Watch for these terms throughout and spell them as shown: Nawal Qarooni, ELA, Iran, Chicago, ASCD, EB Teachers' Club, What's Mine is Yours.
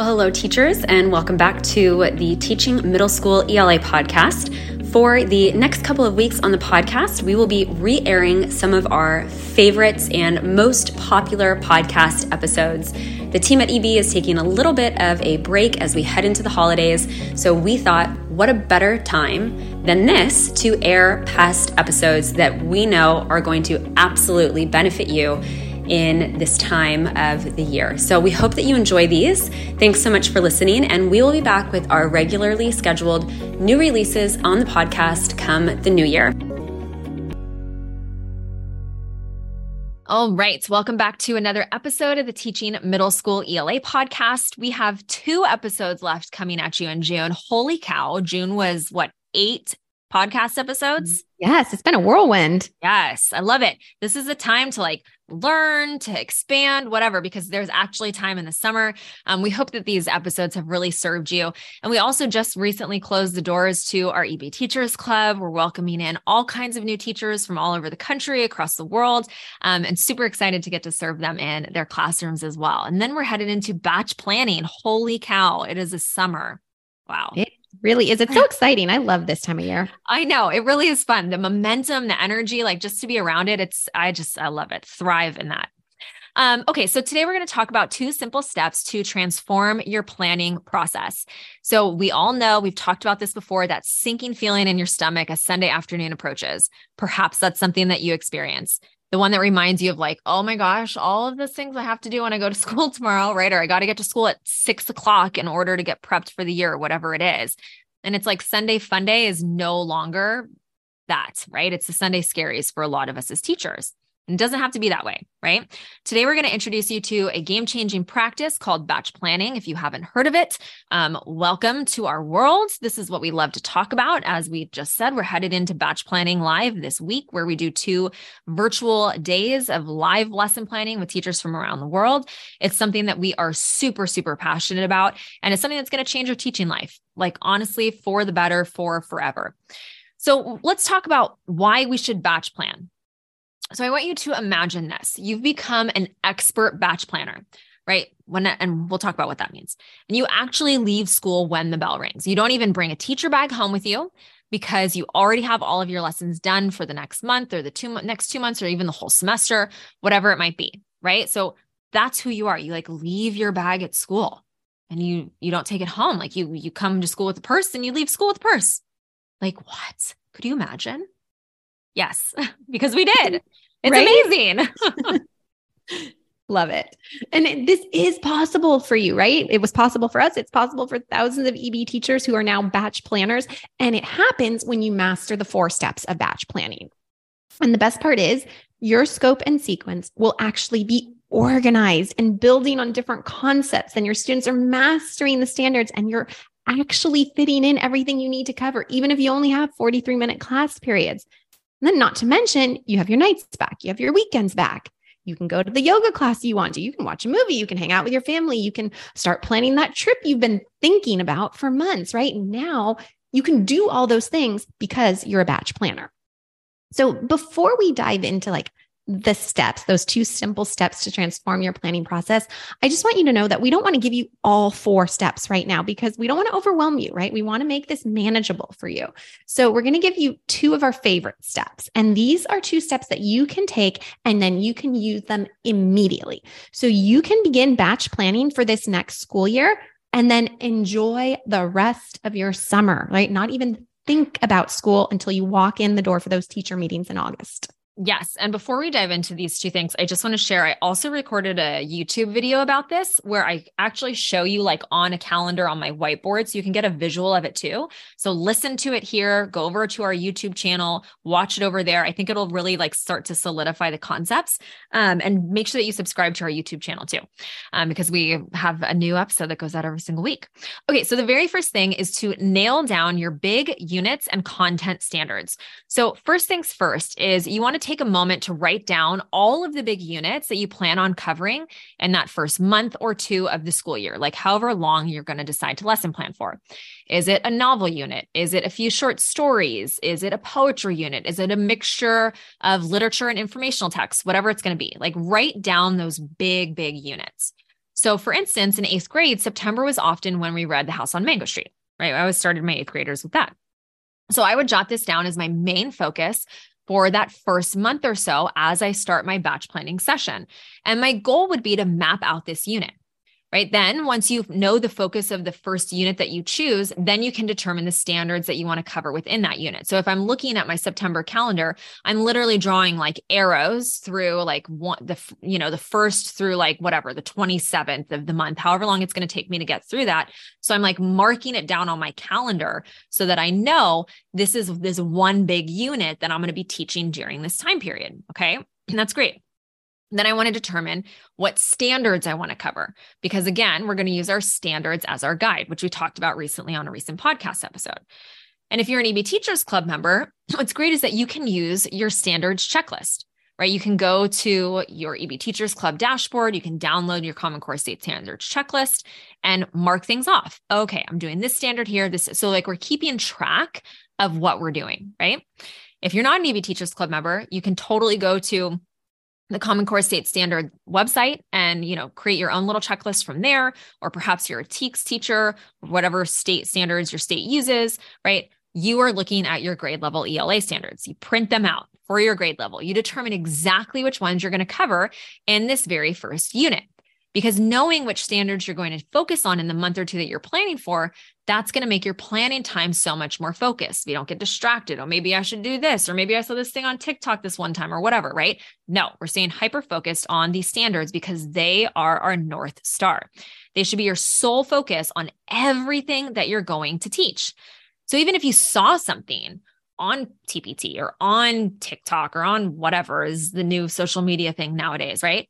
Well, hello, teachers, and welcome back to the Teaching Middle School ELA podcast. For the next couple of weeks on the podcast, we will be re-airing some of our favorites and most popular podcast episodes. The team at EB is taking a little bit of a break as we head into the holidays, so we thought, what a better time than this to air past episodes that we know are going to absolutely benefit you in this time of the year. So we hope that you enjoy these. Thanks so much for listening, and we will be back with our regularly scheduled new releases on the podcast come the new year. All right, welcome back to another episode of the Teaching Middle School ELA podcast. We have two episodes left coming at you in June. Holy cow, June was what, 8 podcast episodes? Yes, it's been a whirlwind. Yes, I love it. This is a time to learn, to expand, whatever, because there's actually time in the summer. We hope that these episodes have really served you. And we also just recently closed the doors to our EB Teachers' Club. We're welcoming in all kinds of new teachers from all over the country, across the world, and super excited to get to serve them in their classrooms as well. And then we're headed into batch planning. Holy cow, it is a summer. Wow. It really is. It's so exciting. I love this time of year. I know. It really is fun. The momentum, the energy, just to be around it. I love it. Thrive in that. Okay. So today we're going to talk about 2 simple steps to transform your planning process. So we all know, we've talked about this before, that sinking feeling in your stomach as Sunday afternoon approaches. Perhaps that's something that you experience. The one that reminds you of oh my gosh, all of the things I have to do when I go to school tomorrow, right? Or I got to get to school at 6:00 in order to get prepped for the year, whatever it is. And it's Sunday fun day is no longer that, right? It's the Sunday scaries for a lot of us as teachers. And it doesn't have to be that way, right? Today, we're going to introduce you to a game-changing practice called batch planning. If you haven't heard of it, welcome to our world. This is what we love to talk about. As we just said, we're headed into batch planning live this week, where we do 2 virtual days of live lesson planning with teachers from around the world. It's something that we are super, super passionate about, and it's something that's going to change your teaching life, honestly, for the better, for forever. So let's talk about why we should batch plan. So I want you to imagine this. You've become an expert batch planner, right? And we'll talk about what that means. And you actually leave school when the bell rings. You don't even bring a teacher bag home with you because you already have all of your lessons done for the next month or the next 2 months, or even the whole semester, whatever it might be, right? So that's who you are. You leave your bag at school and you don't take it home. You come to school with a purse and you leave school with a purse. What? Could you imagine? Yes, because we did. It's amazing. Love it. And this is possible for you, right? It was possible for us. It's possible for thousands of EB teachers who are now batch planners. And it happens when you master the 4 steps of batch planning. And the best part is your scope and sequence will actually be organized and building on different concepts, and your students are mastering the standards, and you're actually fitting in everything you need to cover, even if you only have 43-minute class periods. And then, not to mention, you have your nights back, you have your weekends back. You can go to the yoga class you want to, you can watch a movie, you can hang out with your family, you can start planning that trip you've been thinking about for months, right? Now you can do all those things because you're a batch planner. So before we dive into the steps, those 2 simple steps to transform your planning process, I just want you to know that we don't want to give you all 4 steps right now because we don't want to overwhelm you, right? We want to make this manageable for you. So we're going to give you 2 of our favorite steps. And these are 2 steps that you can take and then you can use them immediately. So you can begin batch planning for this next school year and then enjoy the rest of your summer, right? Not even think about school until you walk in the door for those teacher meetings in August. Yes. And before we dive into these 2 things, I just want to share, I also recorded a YouTube video about this where I actually show you on a calendar on my whiteboard, so you can get a visual of it too. So listen to it here, go over to our YouTube channel, watch it over there. I think it'll really start to solidify the concepts, and make sure that you subscribe to our YouTube channel too, because we have a new episode that goes out every single week. Okay. So the very first thing is to nail down your big units and content standards. So first things first is you want to take a moment to write down all of the big units that you plan on covering in that first month or 2 of the school year, however long you're going to decide to lesson plan for. Is it a novel unit? Is it a few short stories? Is it a poetry unit? Is it a mixture of literature and informational texts? Whatever it's going to be, write down those big, big units. So for instance, in eighth grade, September was often when we read The House on Mango Street, right? I always started my eighth graders with that. So I would jot this down as my main focus for that first month or so as I start my batch planning session. And my goal would be to map out this unit, right? Then once you know the focus of the first unit that you choose, then you can determine the standards that you want to cover within that unit. So if I'm looking at my September calendar, I'm literally drawing like arrows through like the first through like whatever, the 27th of the month, however long it's going to take me to get through that. So I'm like marking it down on my calendar so that I know this is this one big unit that I'm going to be teaching during this time period. Okay. And that's great. Then I want to determine what standards I want to cover, because again, we're going to use our standards as our guide, which we talked about recently on a recent podcast episode. And if you're an EB Teachers Club member, what's great is that you can use your standards checklist, right? You can go to your EB Teachers Club dashboard. You can download your Common Core State Standards checklist and mark things off. Okay, I'm doing this standard here. So like we're keeping track of what we're doing, right? If you're not an EB Teachers Club member, you can totally go to the Common Core State Standard website and, create your own little checklist from there, or perhaps you're a TEKS teacher, whatever state standards your state uses, right? You are looking at your grade level ELA standards. You print them out for your grade level. You determine exactly which ones you're going to cover in this very first unit, because knowing which standards you're going to focus on in the month or two that you're planning for, that's going to make your planning time so much more focused. You don't get distracted. Oh, maybe I should do this, or maybe I saw this thing on TikTok this one time or whatever, right? No, we're staying hyper-focused on these standards because they are our North Star. They should be your sole focus on everything that you're going to teach. So even if you saw something on TPT or on TikTok or on whatever is the new social media thing nowadays, right?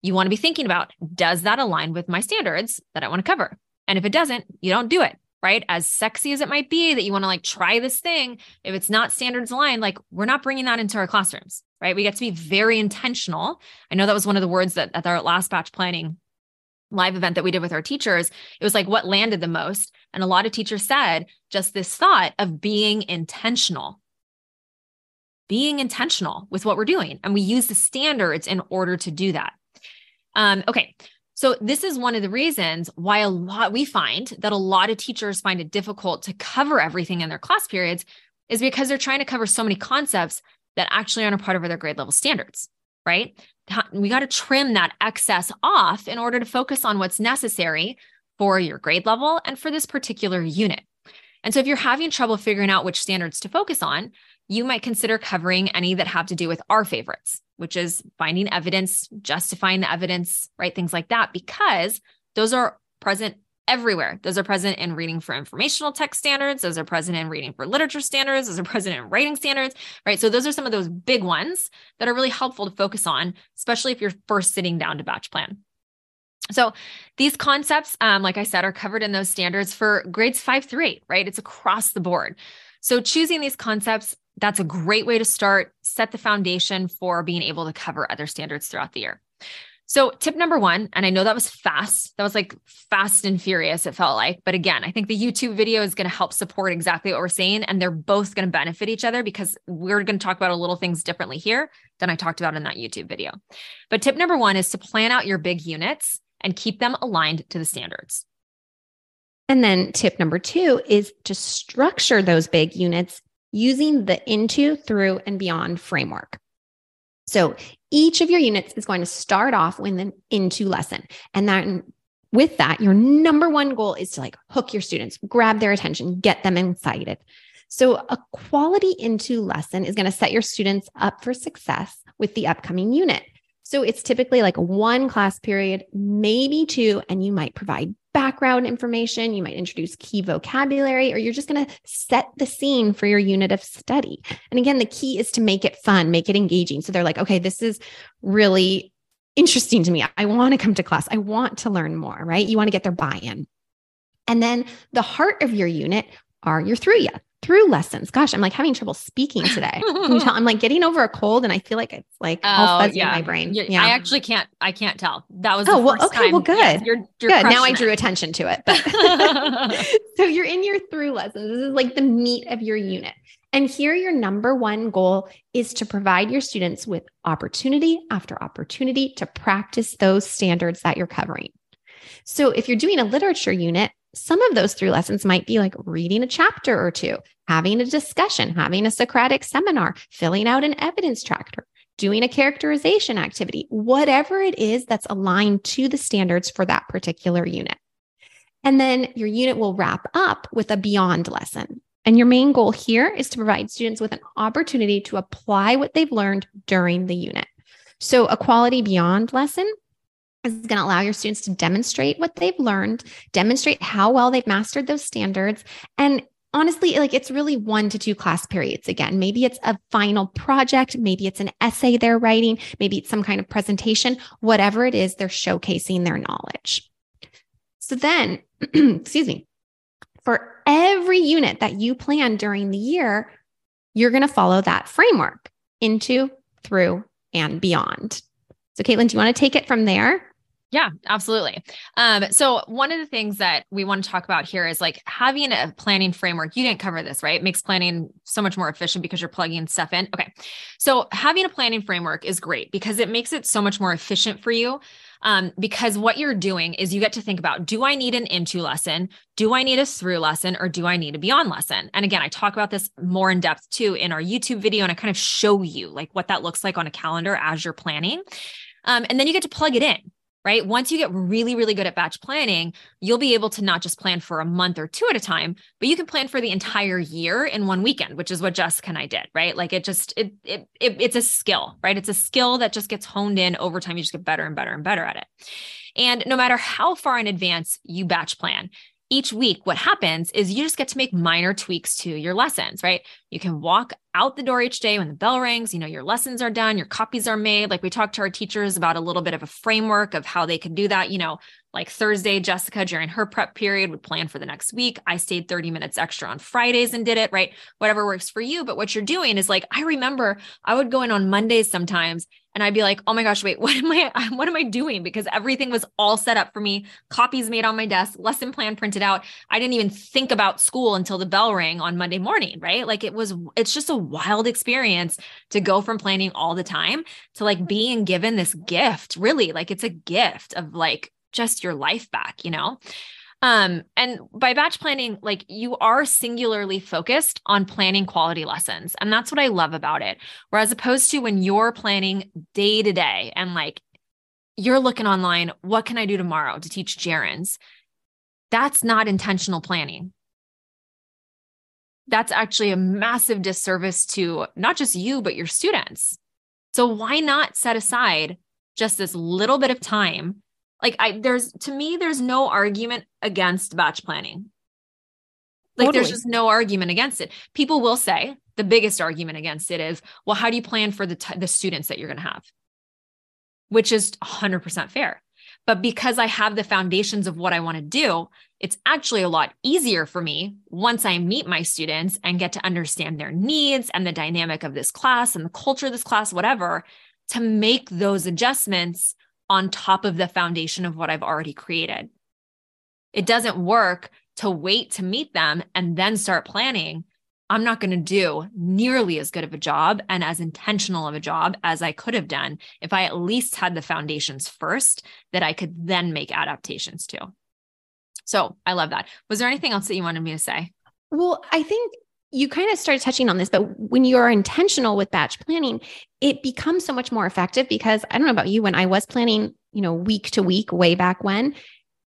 You want to be thinking about, does that align with my standards that I want to cover? And if it doesn't, you don't do it. Right? As sexy as it might be that you want to like try this thing, if it's not standards aligned, like we're not bringing that into our classrooms, right? We get to be very intentional. I know that was one of the words that at our last batch planning live event that we did with our teachers, it was like what landed the most. And a lot of teachers said just this thought of being intentional with what we're doing. And we use the standards in order to do that. Okay. So this is one of the reasons why we find that a lot of teachers find it difficult to cover everything in their class periods is because they're trying to cover so many concepts that actually aren't a part of their grade level standards, right? We got to trim that excess off in order to focus on what's necessary for your grade level and for this particular unit. And so if you're having trouble figuring out which standards to focus on, you might consider covering any that have to do with our favorites, which is finding evidence, justifying the evidence, right? Things like that, because those are present everywhere. Those are present in reading for informational text standards. Those are present in reading for literature standards. Those are present in writing standards, right? So those are some of those big ones that are really helpful to focus on, especially if you're first sitting down to batch plan. So these concepts, like I said, are covered in those standards for grades 5 through 8, right? It's across the board. So choosing these concepts, that's a great way to start, set the foundation for being able to cover other standards throughout the year. So tip number one, and I know that was fast. That was like fast and furious, it felt like. But again, I think the YouTube video is going to help support exactly what we're saying. And they're both going to benefit each other because we're going to talk about a little things differently here than I talked about in that YouTube video. But tip number one is to plan out your big units and keep them aligned to the standards. And then tip number two is to structure those big units using the into, through, and beyond framework. So each of your units is going to start off with an into lesson. And then with that, your number one goal is to like hook your students, grab their attention, get them excited. So a quality into lesson is going to set your students up for success with the upcoming unit. So it's typically like one class period, maybe two, and you might provide background information, you might introduce key vocabulary, or you're just going to set the scene for your unit of study. And again, the key is to make it fun, make it engaging. So they're like, okay, this is really interesting to me. I want to come to class. I want to learn more, right? You want to get their buy-in. And then the heart of your unit are your through lessons. Gosh, I'm like having trouble speaking today. Can you tell? I'm like getting over a cold and I feel like it's like all fuzzy in my brain. Yeah. I can't tell. That was the first time. Well, good. Yes, you're good. Now I drew attention to it. But so you're in your through lessons. This is like the meat of your unit. And here, your number one goal is to provide your students with opportunity after opportunity to practice those standards that you're covering. So if you're doing a literature unit, some of those through lessons might be like reading a chapter or two, having a discussion, having a Socratic seminar, filling out an evidence tracker, doing a characterization activity, whatever it is that's aligned to the standards for that particular unit. And then your unit will wrap up with a beyond lesson. And your main goal here is to provide students with an opportunity to apply what they've learned during the unit. So a quality beyond lesson is going to allow your students to demonstrate what they've learned, demonstrate how well they've mastered those standards. And honestly, like it's really 1 to 2 class periods. Again, maybe it's a final project, maybe it's an essay they're writing, maybe it's some kind of presentation, whatever it is, they're showcasing their knowledge. So then, excuse me, for every unit that you plan during the year, you're going to follow that framework into, through, and beyond. So Caitlin, do you want to take it from there? Yeah, absolutely. So one of the things that we want to talk about here is like having a planning framework. You didn't cover this, right? It makes planning so much more efficient because you're plugging stuff in. Okay. So having a planning framework is great because it makes it so much more efficient for you. Because what you're doing is you get to think about, do I need an into lesson? Do I need a through lesson? Or do I need a beyond lesson? And again, I talk about this more in depth too in our YouTube video, and I kind of show you like what that looks like on a calendar as you're planning. And then you get to plug it in, right? Once you get really, really good at batch planning, you'll be able to not just plan for a month or two at a time, but you can plan for the entire year in one weekend, which is what Jessica and I did, right? Like it just, it's a skill, right? It's a skill that just gets honed in over time. You just get better and better and better at it. And no matter how far in advance you batch plan, each week, what happens is you just get to make minor tweaks to your lessons, right? You can walk out the door each day when the bell rings, you know, your lessons are done, your copies are made. Like we talked to our teachers about a little bit of a framework of how they could do that. You know, like Thursday, Jessica during her prep period would plan for the next week. I stayed 30 minutes extra on Fridays and did it, right? Whatever works for you. But what you're doing is like, I remember I would go in on Mondays sometimes and I'd be like, oh my gosh, wait, what am I doing? Because everything was all set up for me. Copies made on my desk, lesson plan printed out. I didn't even think about school until the bell rang on Monday morning, right? Like it's just a wild experience to go from planning all the time to like being given this gift, really. Like it's a gift of like just your life back, you know? And by batch planning, like you are singularly focused on planning quality lessons. And that's what I love about it. Whereas opposed to when you're planning day to day and like you're looking online, what can I do tomorrow to teach gerunds? That's not intentional planning. That's actually a massive disservice to not just you, but your students. So why not set aside just this little bit of time? Like there's no argument against batch planning. Like totally. There's just no argument against it. People will say the biggest argument against it is, well, how do you plan for the students that you're going to have? Which is 100% fair. But because I have the foundations of what I want to do, it's actually a lot easier for me once I meet my students and get to understand their needs and the dynamic of this class and the culture of this class, whatever, to make those adjustments on top of the foundation of what I've already created. It doesn't work to wait to meet them and then start planning. I'm not going to do nearly as good of a job and as intentional of a job as I could have done if I at least had the foundations first that I could then make adaptations to. So I love that. Was there anything else that you wanted me to say? Well, I think you kind of started touching on this, but when you are intentional with batch planning, it becomes so much more effective because I don't know about you, when I was planning, you know, week to week, way back when,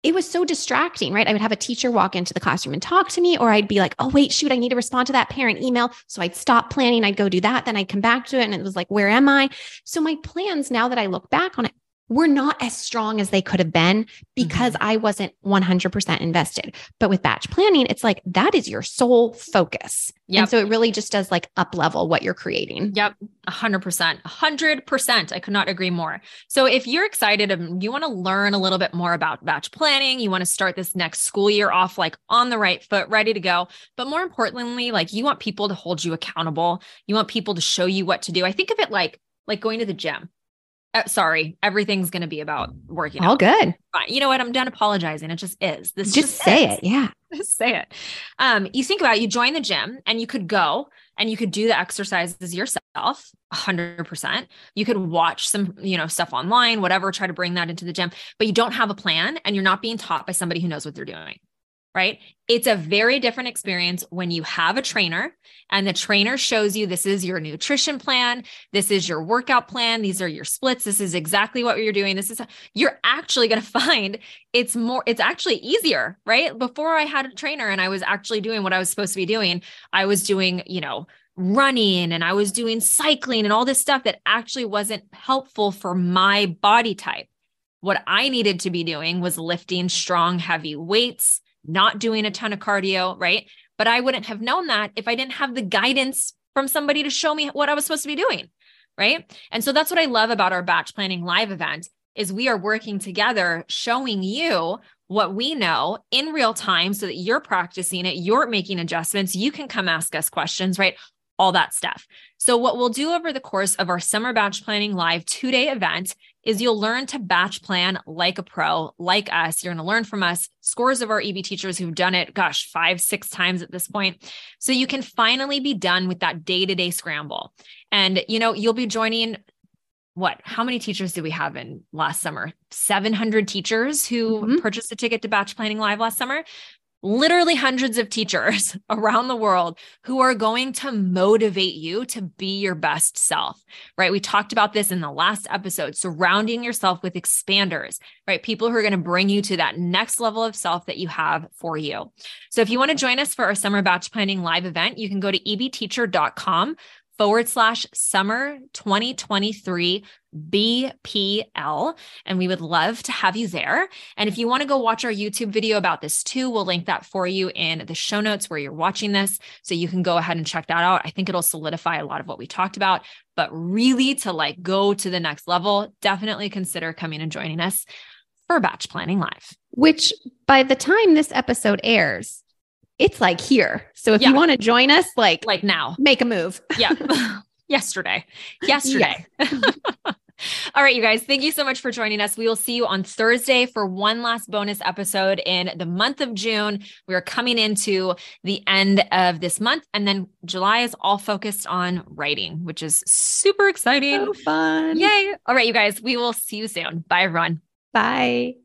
it was so distracting, right? I would have a teacher walk into the classroom and talk to me, or I'd be like, oh, wait, shoot, I need to respond to that parent email. So I'd stop planning. I'd go do that. Then I'd come back to it. And it was like, where am I? So my plans, now that I look back on it, were not as strong as they could have been because I wasn't 100% invested. But with batch planning, it's like, that is your sole focus. Yep. And so it really just does like up level what you're creating. Yep. 100%. I could not agree more. So if you're excited and you want to learn a little bit more about batch planning, you want to start this next school year off, like on the right foot, ready to go. But more importantly, like you want people to hold you accountable. You want people to show you what to do. I think of it like going to the gym. Sorry, everything's going to be about working out. All good. Fine. You know what? I'm done apologizing. It just is. This just say it. Yeah. Just say it. You think about it, you join the gym and you could go and you could do the exercises yourself 100%. You could watch some, stuff online, whatever, try to bring that into the gym, but you don't have a plan and you're not being taught by somebody who knows what they're doing, right? It's a very different experience when you have a trainer and the trainer shows you, this is your nutrition plan. This is your workout plan. These are your splits. This is exactly what you're doing. This is, you're actually going to find it's actually easier, right? Before I had a trainer and I was actually doing what I was supposed to be doing, I was doing, running and I was doing cycling and all this stuff that actually wasn't helpful for my body type. What I needed to be doing was lifting strong, heavy weights, not doing a ton of cardio, right? But I wouldn't have known that if I didn't have the guidance from somebody to show me what I was supposed to be doing, right? And so that's what I love about our batch planning live event is we are working together, showing you what we know in real time so that you're practicing it, you're making adjustments, you can come ask us questions, right? All that stuff. So what we'll do over the course of our summer batch planning live 2-day event is you'll learn to batch plan like a pro, like us. You're going to learn from us, scores of our EB teachers who've done it, 5-6 times at this point. So you can finally be done with that day-to-day scramble. And, you'll be joining how many teachers did we have in last summer? 700 teachers who purchased a ticket to Batch Planning Live last summer. Literally hundreds of teachers around the world who are going to motivate you to be your best self, right? We talked about this in the last episode, surrounding yourself with expanders, right? People who are going to bring you to that next level of self that you have for you. So if you want to join us for our summer batch planning live event, you can go to ebteacher.com/summer2023 BPL. And we would love to have you there. And if you want to go watch our YouTube video about this too, we'll link that for you in the show notes where you're watching this. So you can go ahead and check that out. I think it'll solidify a lot of what we talked about, but really to go to the next level, definitely consider coming and joining us for Batch Planning Live. Which by the time this episode airs, it's here. So if you want to join us, like now, make a move. Yeah. Yesterday. Yes. All right, you guys, thank you so much for joining us. We will see you on Thursday for one last bonus episode in the month of June. We are coming into the end of this month, and then July is all focused on writing, which is super exciting. So fun. Yay. All right, you guys, we will see you soon. Bye, everyone. Bye.